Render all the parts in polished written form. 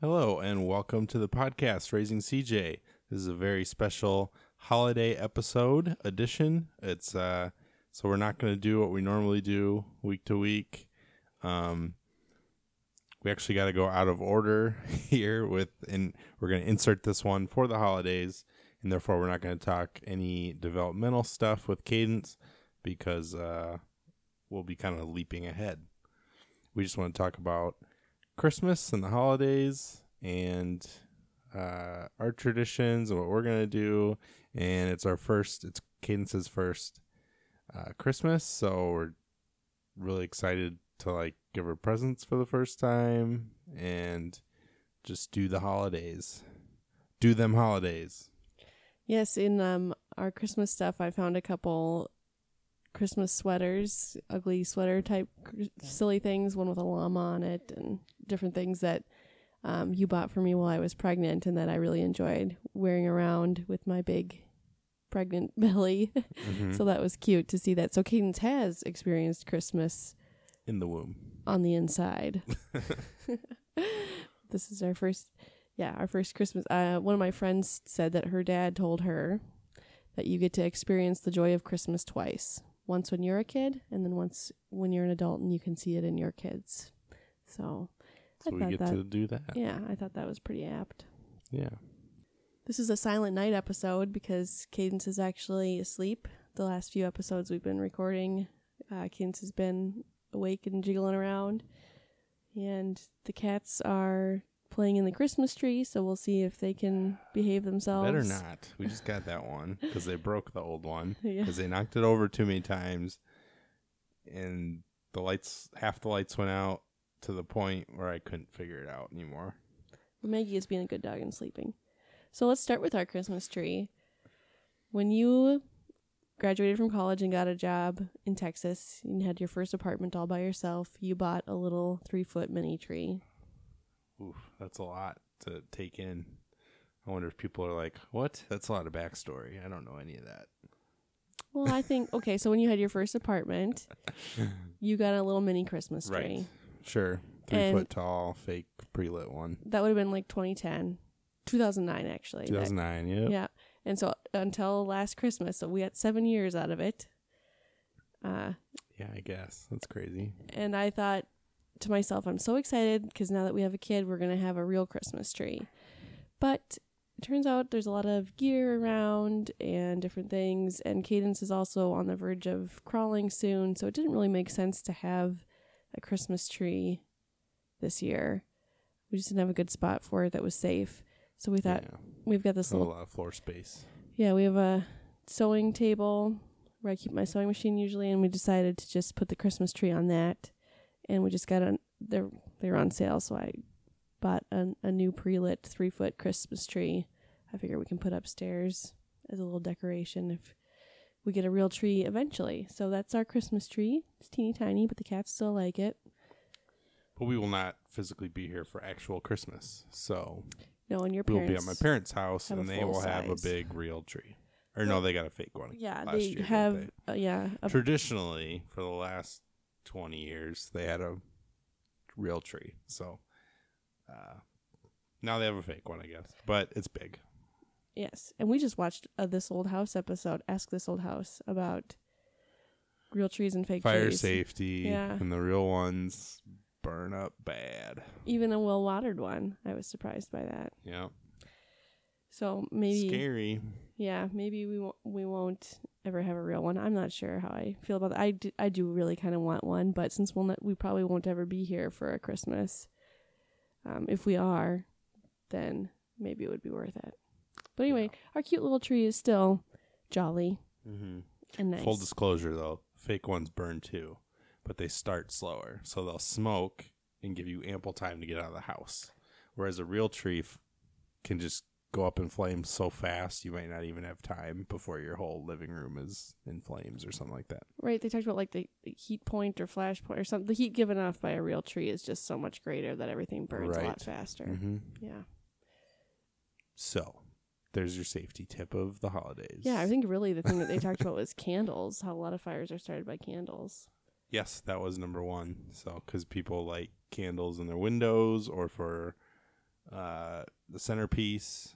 Hello, and welcome to the podcast, Raising CJ. This is a very special holiday episode edition. It's so we're not going to do what we normally do week to week. We actually got to go out of order here and we're going to insert this one for the holidays, and therefore we're not going to talk any developmental stuff with Cadence because we'll be kind of leaping ahead. We just want to talk about Christmas and the holidays and our traditions and what we're going to do. And it's Cadence's first Christmas, so we're really excited to give her presents for the first time and just do the holidays. Do them holidays. Yes, in our Christmas stuff, I found a couple Christmas sweaters, ugly sweater type silly things, one with a llama on it and different things that you bought for me while I was pregnant and that I really enjoyed wearing around with my big pregnant belly. Mm-hmm. So that was cute to see that. So Cadence has experienced Christmas in the womb, on the inside. This is our first Christmas. One of my friends said that her dad told her that you get to experience the joy of Christmas twice. Once when you're a kid, and then once when you're an adult and you can see it in your kids. So we get to do that. Yeah, I thought that was pretty apt. Yeah. This is a silent night episode because Cadence is actually asleep. The last few episodes we've been recording, Cadence has been awake and jiggling around. And the cats are playing in the Christmas tree, so we'll see if they can behave themselves. Better not. We just got that one because they broke the old one because they knocked it over too many times, and half the lights went out to the point where I couldn't figure it out anymore. Maggie is being a good dog and sleeping. So let's start with our Christmas tree. When you graduated from college and got a job in Texas and had your first apartment all by yourself, you bought a little 3-foot mini tree. Oof, that's a lot to take in. I wonder if people are like, what? That's a lot of backstory. I don't know any of that. Well, I think, okay, so when you had your first apartment, you got a little mini Christmas tree. Right. Sure. 3-foot tall, fake, pre-lit one. That would have been like 2009, actually. 2009, yeah. Yeah. And so until last Christmas, so we had 7 years out of it. Yeah, I guess. That's crazy. And I thought to myself, I'm so excited because now that we have a kid, we're going to have a real Christmas tree. But it turns out there's a lot of gear around and different things, and Cadence is also on the verge of crawling soon, so it didn't really make sense to have a Christmas tree this year. We just didn't have a good spot for it that was safe. So we thought, we've got this a lot of floor space. Yeah, we have a sewing table where I keep my sewing machine usually, and we decided to just put the Christmas tree on that. And we just got they were on sale, so I bought a new pre-lit 3-foot Christmas tree. I figure we can put upstairs as a little decoration if we get a real tree eventually. So that's our Christmas tree. It's teeny tiny, but the cats still like it. But we will not physically be here for actual Christmas, so no. And your parents will be at my parents' house, and they will have a big real tree. Or no, they got a fake one. Yeah, traditionally for the last 20 years they had a real tree, so now they have a fake one, I guess, but it's big. Yes. And we just watched This Old House episode, Ask This Old House, about real trees and fake fire trees. Safety. Yeah. And the real ones burn up bad, even a well-watered one. I was surprised by that. Yeah, so maybe scary. Yeah, maybe we won't ever have a real one. I'm not sure how I feel about that. I do really kind of want one, but since we probably won't ever be here for a Christmas, if we are, then maybe it would be worth it. But anyway, Our cute little tree is still jolly and nice. Full disclosure, though, fake ones burn too, but they start slower, so they'll smoke and give you ample time to get out of the house, whereas a real tree can just go up in flames so fast you might not even have time before your whole living room is in flames or something like that. Right. They talked about the heat point or flash point or something. The heat given off by a real tree is just so much greater that everything burns a lot faster. Mm-hmm. Yeah. So there's your safety tip of the holidays. Yeah, I think really the thing that they talked about was candles, how a lot of fires are started by candles. Yes, that was number one. So because people light candles in their windows or for the centerpiece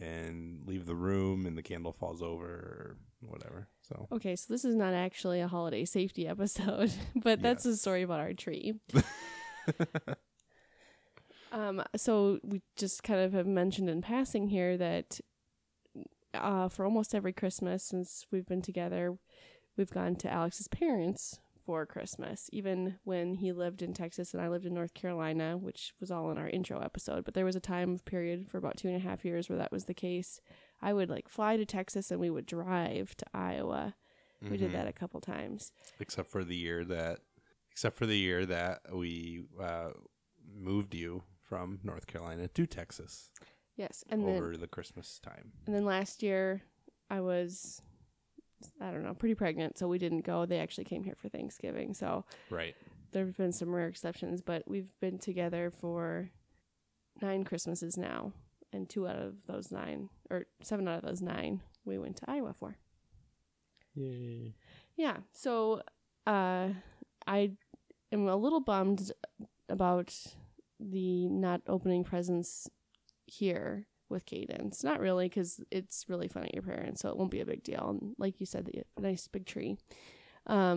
and leave the room and the candle falls over or whatever. So okay, so this is not actually a holiday safety episode, but that's a story about our tree. So we just kind of have mentioned in passing here that for almost every Christmas since we've been together, we've gone to Alex's parents for Christmas, even when he lived in Texas and I lived in North Carolina, which was all in our intro episode. But there was a time period for about 2.5 years where that was the case. I would like fly to Texas and we would drive to Iowa. Mm-hmm. We did that a couple times. Except for the year that we moved you from North Carolina to Texas. Yes, and over the Christmas time. And then last year, I was, I don't know, pretty pregnant, so we didn't go. They actually came here for Thanksgiving, so right. There have been some rare exceptions, but we've been together for 9 Christmases now, and 7 out of those 9, we went to Iowa for. Yay! Yeah, so I am a little bummed about the not opening presents here with Cadence. Not really, because it's really fun at your parents, so it won't be a big deal. And like you said, a nice big tree. But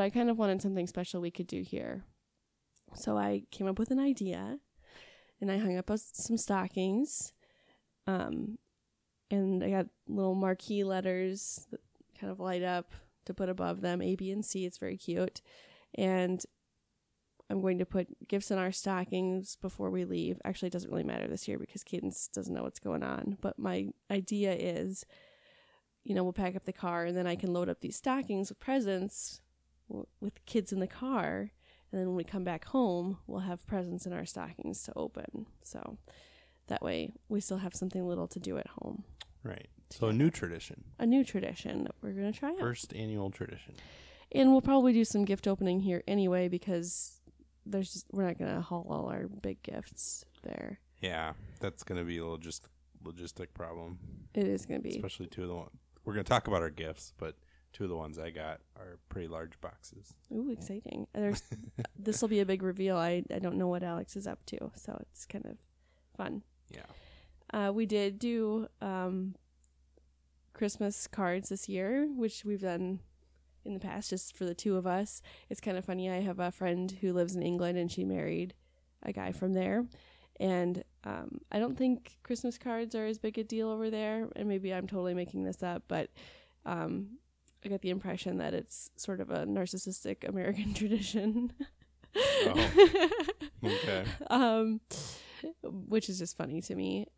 I kind of wanted something special we could do here. So I came up with an idea, and I hung up some stockings, and I got little marquee letters that kind of light up to put above them, A, B, and C. It's very cute. And I'm going to put gifts in our stockings before we leave. Actually, it doesn't really matter this year because Cadence doesn't know what's going on. But my idea is, you know, we'll pack up the car and then I can load up these stockings with presents with kids in the car. And then when we come back home, we'll have presents in our stockings to open. So that way we still have something little to do at home. Right. So a new tradition. A new tradition that we're going to try out. First annual tradition. And we'll probably do some gift opening here anyway because we're not going to haul all our big gifts there. Yeah, that's going to be a logistic problem. It is going to be. Especially we're going to talk about our gifts, but 2 of the ones I got are pretty large boxes. Ooh, exciting. This will be a big reveal. I don't know what Alex is up to, so it's kind of fun. Yeah. We did do Christmas cards this year, which we've done in the past, just for the 2 of us. It's kind of funny. I have a friend who lives in England and she married a guy from there. And I don't think Christmas cards are as big a deal over there. And maybe I'm totally making this up, but I got the impression that it's sort of a narcissistic American tradition. Oh. Okay. Which is just funny to me.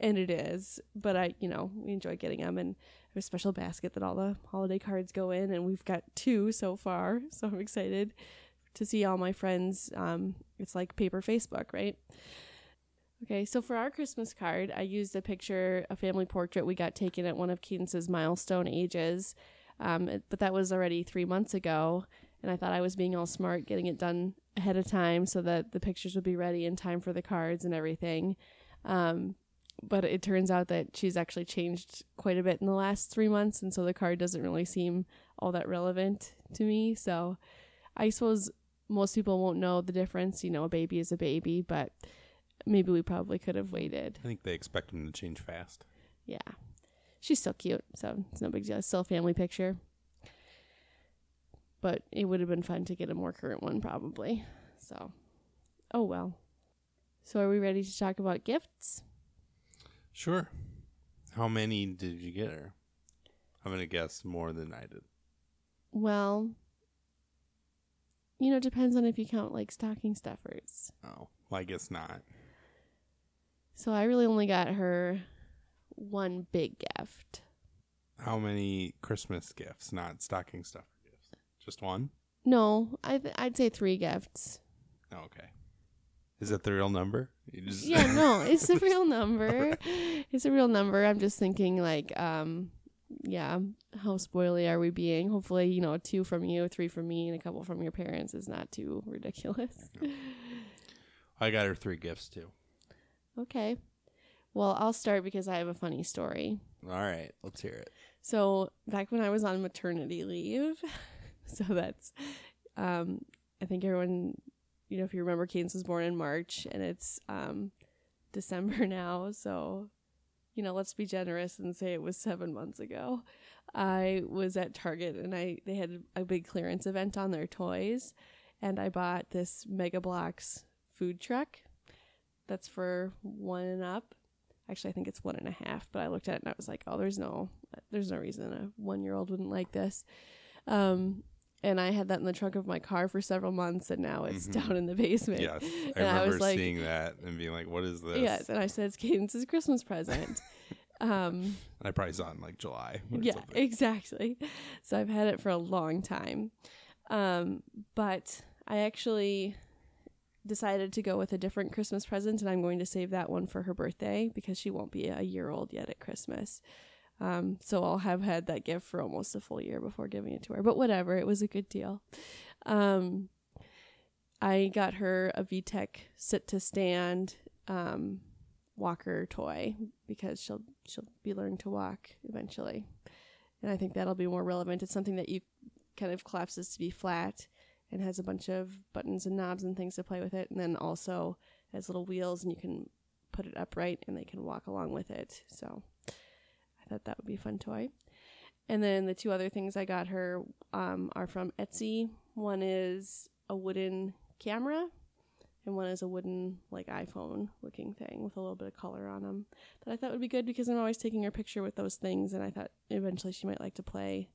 And it is, but we enjoy getting them, and I have a special basket that all the holiday cards go in, and we've got 2 so far, so I'm excited to see all my friends. It's like paper Facebook, right? Okay, so for our Christmas card, I used a family portrait we got taken at one of Cadence's milestone ages, but that was already 3 months ago, and I thought I was being all smart getting it done ahead of time so that the pictures would be ready in time for the cards and everything. But it turns out that she's actually changed quite a bit in the last 3 months. And so the card doesn't really seem all that relevant to me. So I suppose most people won't know the difference. You know, a baby is a baby, but maybe we probably could have waited. I think they expect them to change fast. Yeah. She's still cute, so it's no big deal. It's still a family picture. But it would have been fun to get a more current one probably. So, oh well. So are we ready to talk about gifts? Sure. How many did you get her? I'm going to guess more than I did. Well, it depends on if you count like stocking stuffers. Oh, well, I guess not. So I really only got her 1 big gift. How many Christmas gifts, not stocking stuffer gifts? Just 1? No, I'd say 3 gifts. Oh, okay. Is that the real number? Yeah, no, it's a real number. Right. It's a real number. I'm just thinking like, how spoily are we being? Hopefully, 2 from you, 3 from me, and a couple from your parents is not too ridiculous. No. I got her 3 gifts too. Okay. Well, I'll start because I have a funny story. All right, let's hear it. So back when I was on maternity leave, so that's, I think everyone... if you remember, Cadence was born in March, and it's December now, so, you know, let's be generous and say it was 7 months ago. I was at Target and they had a big clearance event on their toys, and I bought this Mega Bloks food truck that's for 1 and up. Actually, I think it's 1 and a half, but I looked at it and I was like, oh, there's no reason a 1-year-old wouldn't like this. And I had that in the trunk of my car for several months, and now it's down in the basement. Yes, I remember I was like, seeing that and being like, what is this? Yes, and I said, it's Cadence's Christmas present. I probably saw it in like July or something. Exactly. So I've had it for a long time. But I actually decided to go with a different Christmas present, and I'm going to save that one for her birthday because she won't be a year old yet at Christmas. So I'll have had that gift for almost a full year before giving it to her, but whatever, it was a good deal. I got her a VTech sit to stand walker toy because she'll be learning to walk eventually, and I think that'll be more relevant. It's something that you kind of collapses to be flat and has a bunch of buttons and knobs and things to play with it, and then also has little wheels and you can put it upright and they can walk along with it. So I thought that would be a fun toy. And then the two other things I got her are from Etsy. One is a wooden camera and one is a wooden like iPhone looking thing with a little bit of color on them that I thought would be good because I'm always taking her picture with those things, and I thought eventually she might like to play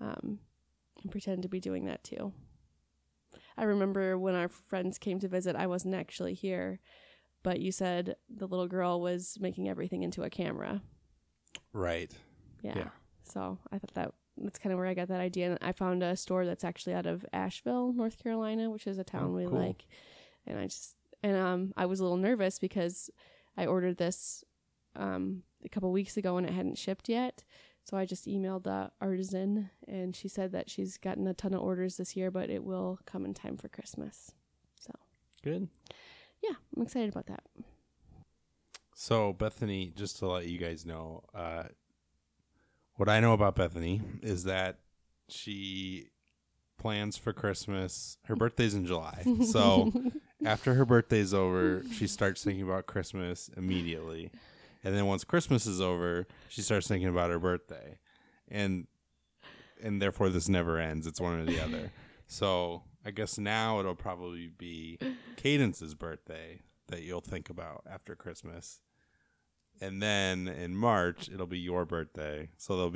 and pretend to be doing that too. I remember when our friends came to visit, I wasn't actually here, but you said the little girl was making everything into a camera. Right. Yeah. So I thought that's kind of where I got that idea. And I found a store that's actually out of Asheville, North Carolina, which is a town we like. And I was a little nervous because I ordered this a couple weeks ago and it hadn't shipped yet. So I just emailed the artisan, and she said that she's gotten a ton of orders this year, but it will come in time for Christmas. So good. Yeah, I'm excited about that. So Bethany, just to let you guys know, what I know about Bethany is that she plans for Christmas. Her birthday's in July. So after her birthday's over, she starts thinking about Christmas immediately. And then once Christmas is over, she starts thinking about her birthday. And therefore this never ends. It's one or the other. So I guess now it'll probably be Cadence's birthday that you'll think about after Christmas. And then in March it'll be your birthday, so there'll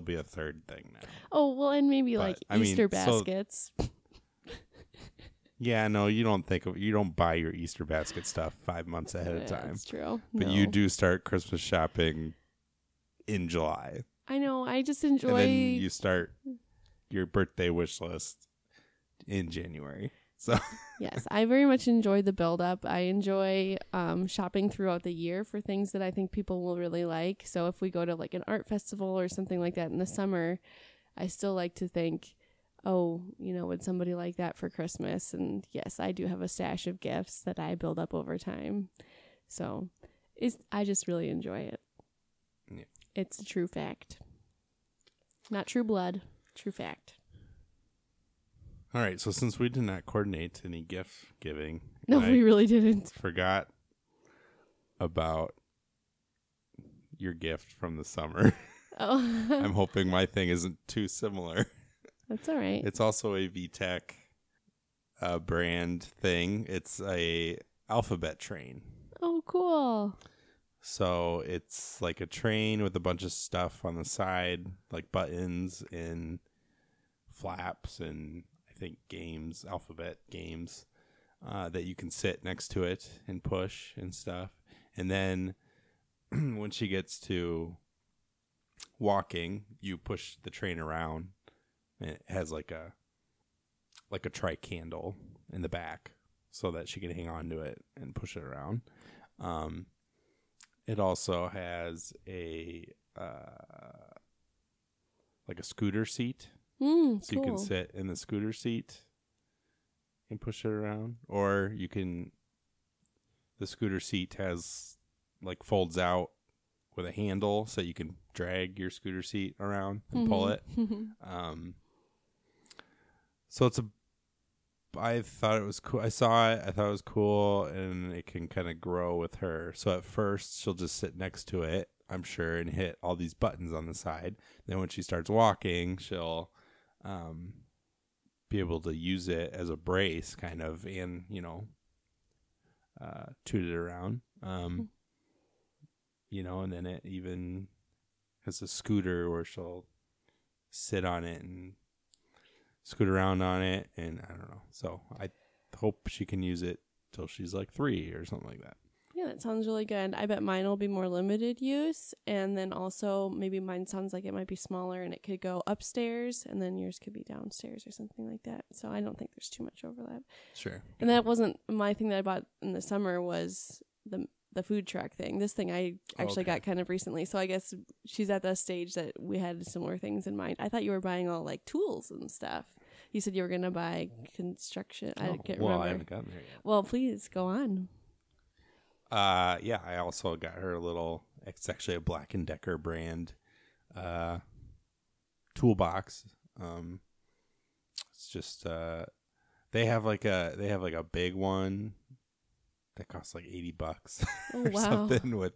be a third thing now. Oh well, and maybe Easter baskets. So, yeah, no, you don't buy your Easter basket stuff 5 months ahead of time. That's true. But no. You do start Christmas shopping in July. I know. I just enjoy. And then you start your birthday wish list in January. So yes, I very much enjoy the build-up. I enjoy shopping throughout the year for things that I think people will really like. So if we go to like an art festival or something like that in the summer, I still like to think, oh, you know, would somebody like that for Christmas? And yes, I do have a stash of gifts that I build up over time. So I just really enjoy it. Yeah. It's a true fact. Not true blood, true fact. All right, so since we did not coordinate any gift giving. No, we really didn't. Forgot about your gift from the summer. Oh. I'm hoping my thing isn't too similar. That's all right. It's also a VTech brand thing. It's a alphabet train. Oh, cool. So it's like a train with a bunch of stuff on the side, like buttons and flaps and games, alphabet games, that you can sit next to it and push and stuff. And then when she gets to walking, you push the train around, and it has like a tricandle in the back so that she can hang on to it and push it around. It also has a like a scooter seat. So cool. You can sit in the scooter seat and push it around, or the scooter seat has like folds out with a handle so you can drag your scooter seat around and pull it. So it's a I thought it was cool. I saw it. I thought it was cool, and it can kind of grow with her. So at first, she'll just sit next to it, I'm sure, and hit all these buttons on the side. Then when she starts walking, she'll be able to use it as a brace, kind of, and, you know, toot it around. You know, and then it even has a scooter where she'll sit on it and scoot around on it, and I don't know. So I hope she can use it till she's like 3 or something like that. Yeah, that sounds really good. I bet mine will be more limited use, and then also maybe mine sounds like it might be smaller and it could go upstairs, and then yours could be downstairs or something like that. So I don't think there's too much overlap. Sure. And that wasn't my thing that I bought in the summer, was the food truck thing. This thing I actually got kind of recently. So I guess she's at the stage that we had similar things in mind. I thought you were buying all like tools and stuff. You said you were going to buy construction. Oh, I can't remember. Well, I haven't gotten there yet. Well, please go on. Yeah, I also got her a little, it's actually a Black and Decker brand toolbox. It's just they have like a big one that costs like $80 or something with,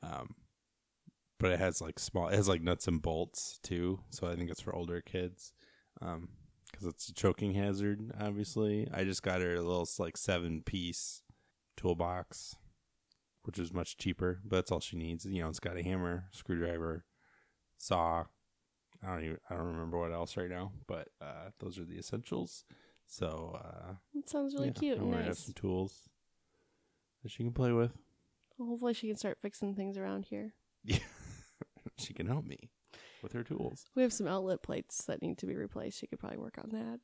but it has like small, it has like nuts and bolts too. So I think it's for older kids, because it's a choking hazard, obviously. I just got her a little like 7-piece toolbox, which is much cheaper, but that's all she needs. You know, it's got a hammer, screwdriver, saw. I don't remember what else right now, but those are the essentials. So it sounds really cute. And nice. I have some tools that she can play with. Well, hopefully she can start fixing things around here. Yeah, she can help me with her tools. We have some outlet plates that need to be replaced. She could probably work on that.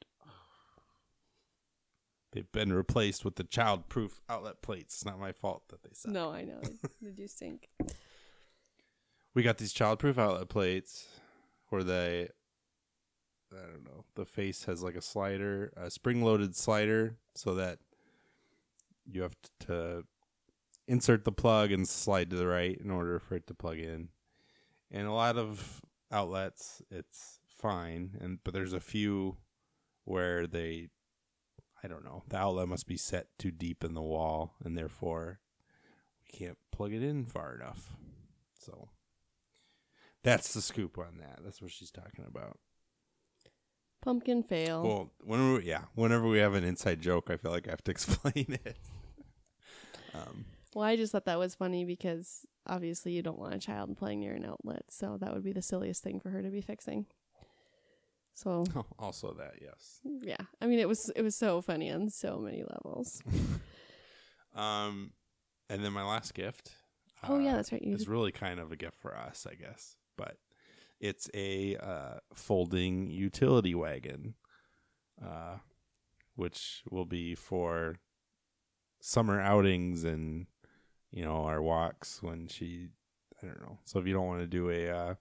They've been replaced with the child-proof outlet plates. It's not my fault that they suck. No, I know. They do stink. We got these child-proof outlet plates where they, I don't know, the face has like a slider, a spring-loaded slider, so that you have to insert the plug and slide to the right in order for it to plug in. And a lot of outlets, it's fine, but there's a few where they, I don't know, the outlet must be set too deep in the wall, and therefore we can't plug it in far enough. So that's the scoop on that. That's what she's talking about. Pumpkin fail. Well, whenever we have an inside joke, I feel like I have to explain it. Well, I just thought that was funny because obviously you don't want a child playing near an outlet, so that would be the silliest thing for her to be fixing. So also that, yes. Yeah, I mean it was so funny on so many levels. And then my last gift. Oh yeah, that's right. It's really kind of a gift for us, I guess, but. It's a folding utility wagon, which will be for summer outings and, you know, our walks when she, I don't know. So if you don't want to do a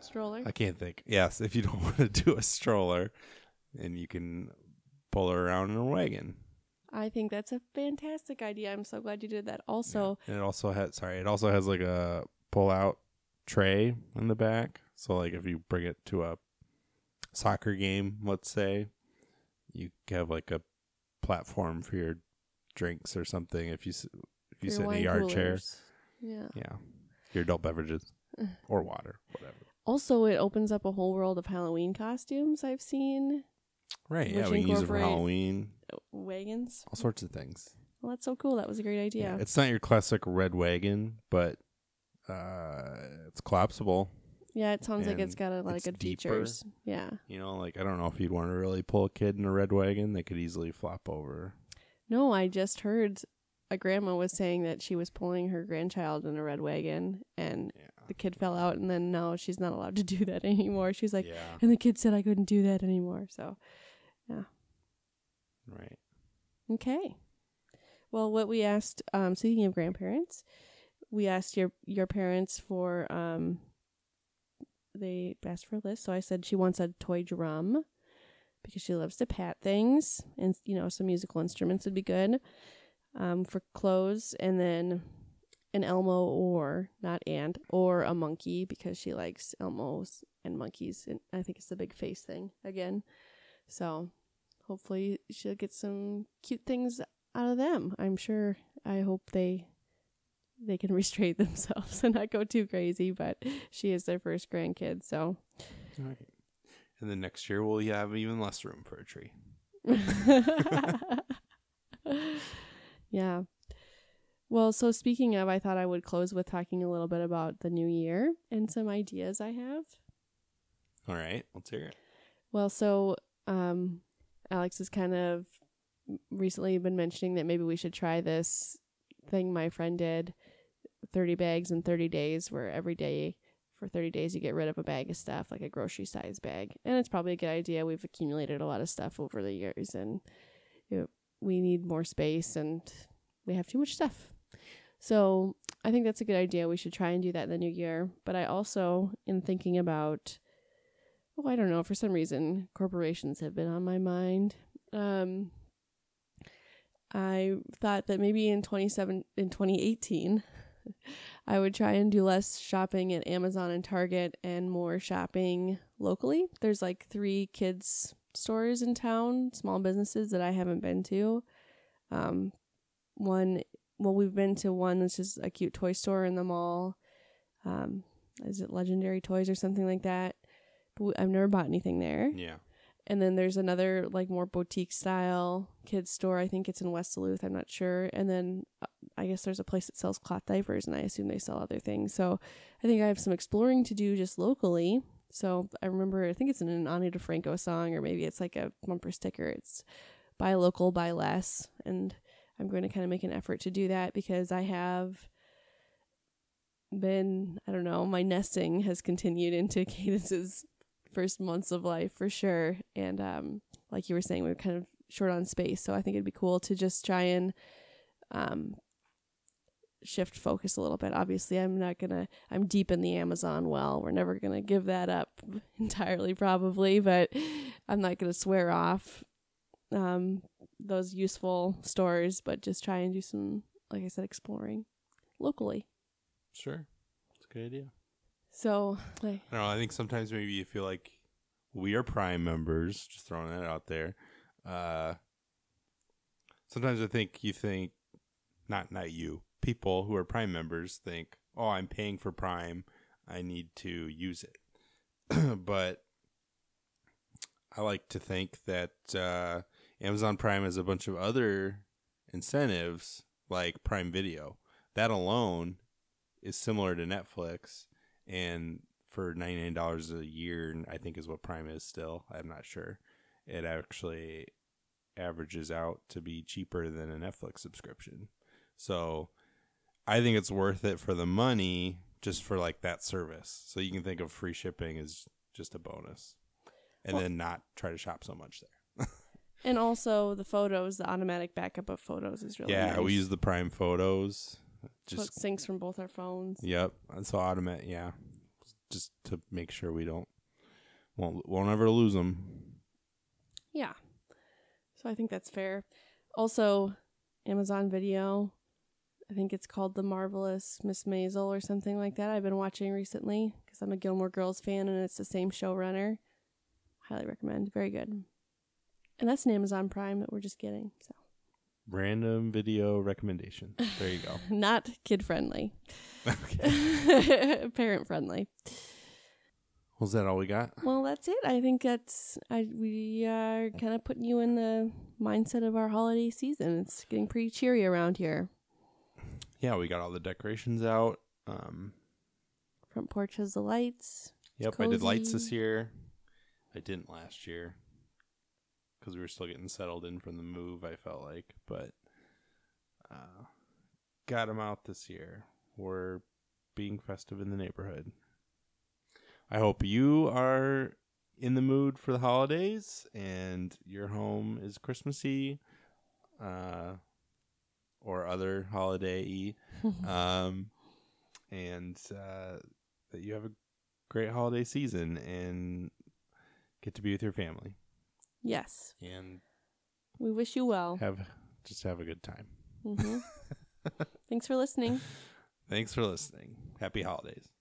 stroller, I can't think. Yes, if you don't want to do a stroller, and you can pull her around in a wagon. I think that's a fantastic idea. I'm so glad you did that. Also, yeah. And it also has like a pull out tray in the back, so like if you bring it to a soccer game, let's say, you have like a platform for your drinks or something if you sit in a yard chair. Yeah, your adult beverages or water, whatever. Also, it opens up a whole world of Halloween costumes I've seen. Right, yeah, we can use it for Halloween. Wagons, all sorts of things. Well, that's so cool. That was a great idea. Yeah, it's not your classic red wagon, but. It's collapsible. Yeah, it sounds like it's got a lot of good features. Yeah. You know, like, I don't know if you'd want to really pull a kid in a red wagon. They could easily flop over. No, I just heard a grandma was saying that she was pulling her grandchild in a red wagon, and the kid fell out, and then now she's not allowed to do that anymore. She's like, and the kid said I couldn't do that anymore. So, yeah. Right. Okay. Well, what we asked, speaking of grandparents... We asked your parents for, they asked for a list. So I said she wants a toy drum because she loves to pat things. And, you know, some musical instruments would be good for clothes. And then an Elmo or a monkey because she likes Elmos and monkeys. And I think it's the big face thing again. So hopefully she'll get some cute things out of them. I'm sure. I hope they can restrain themselves and not go too crazy, but she is their first grandkid, so. All right. And then next year, we'll have even less room for a tree. Yeah. Well, so speaking of, I thought I would close with talking a little bit about the new year and some ideas I have. All right. Let's hear it. Well, so Alex has kind of recently been mentioning that maybe we should try this thing my friend did, 30 bags in 30 days, where every day for 30 days you get rid of a bag of stuff, like a grocery size bag. And it's probably a good idea. We've accumulated a lot of stuff over the years, and you know, we need more space and we have too much stuff. So I think that's a good idea. We should try and do that in the new year. But I also, in thinking about, oh, I don't know, for some reason, corporations have been on my mind. I thought that maybe in 2018, I would try and do less shopping at Amazon and Target and more shopping locally. There's like 3 kids stores in town, small businesses that I haven't been to. We've been to one that's just a cute toy store in the mall. Is it Legendary Toys or something like that? But I've never bought anything there. Yeah. And then there's another, like, more boutique style kids store. I think it's in West Duluth. I'm not sure. And then I guess there's a place that sells cloth diapers, and I assume they sell other things. So I think I have some exploring to do just locally. So I remember, I think it's in an Ani DiFranco song, or maybe it's like a bumper sticker. It's buy local, buy less. And I'm going to kind of make an effort to do that, because I have been, I don't know, my nesting has continued into Cadence's first months of life for sure, and like you were saying, we were kind of short on space, so I think it'd be cool to just try and shift focus a little bit. Obviously I'm deep in the Amazon well. We're never gonna give that up entirely, probably, but I'm not gonna swear off those useful stores, but just try and do some, like I said, exploring locally. Sure, that's a good idea. So, like, I don't know. I think sometimes maybe you feel like we are Prime members. Just throwing that out there. Sometimes I think you think, not you. People who are Prime members think, oh, I'm paying for Prime, I need to use it. But I like to think that Amazon Prime has a bunch of other incentives, like Prime Video. That alone is similar to Netflix. And for $99 a year, I think is what Prime is still. I'm not sure. It actually averages out to be cheaper than a Netflix subscription. So I think it's worth it for the money, just for like that service. So you can think of free shipping as just a bonus, and then not try to shop so much there. And also the photos, the automatic backup of photos is really nice. We use the Prime Photos. Just syncs from both our phones. Yep. So automatic, yeah. Just to make sure we won't ever lose them. Yeah. So I think that's fair. Also, Amazon Video, I think it's called The Marvelous Miss Maisel or something like that. I've been watching recently because I'm a Gilmore Girls fan, and it's the same showrunner. Highly recommend. Very good. And that's an Amazon Prime that we're just getting, so. Random video recommendation. There you go. Not kid friendly. Okay. Parent friendly. Well, is that all we got? Well, that's it. I think we are kind of putting you in the mindset of our holiday season. It's getting pretty cheery around here. Yeah, we got all the decorations out. Front porch has the lights. Yep, I did lights this year. I didn't last year, because we were still getting settled in from the move, I felt like. But got them out this year. We're being festive in the neighborhood. I hope you are in the mood for the holidays, and your home is Christmassy or other holiday-y. and that you have a great holiday season and get to be with your family. Yes. And we wish you well. Have a good time. Mm-hmm. Thanks for listening. Happy holidays.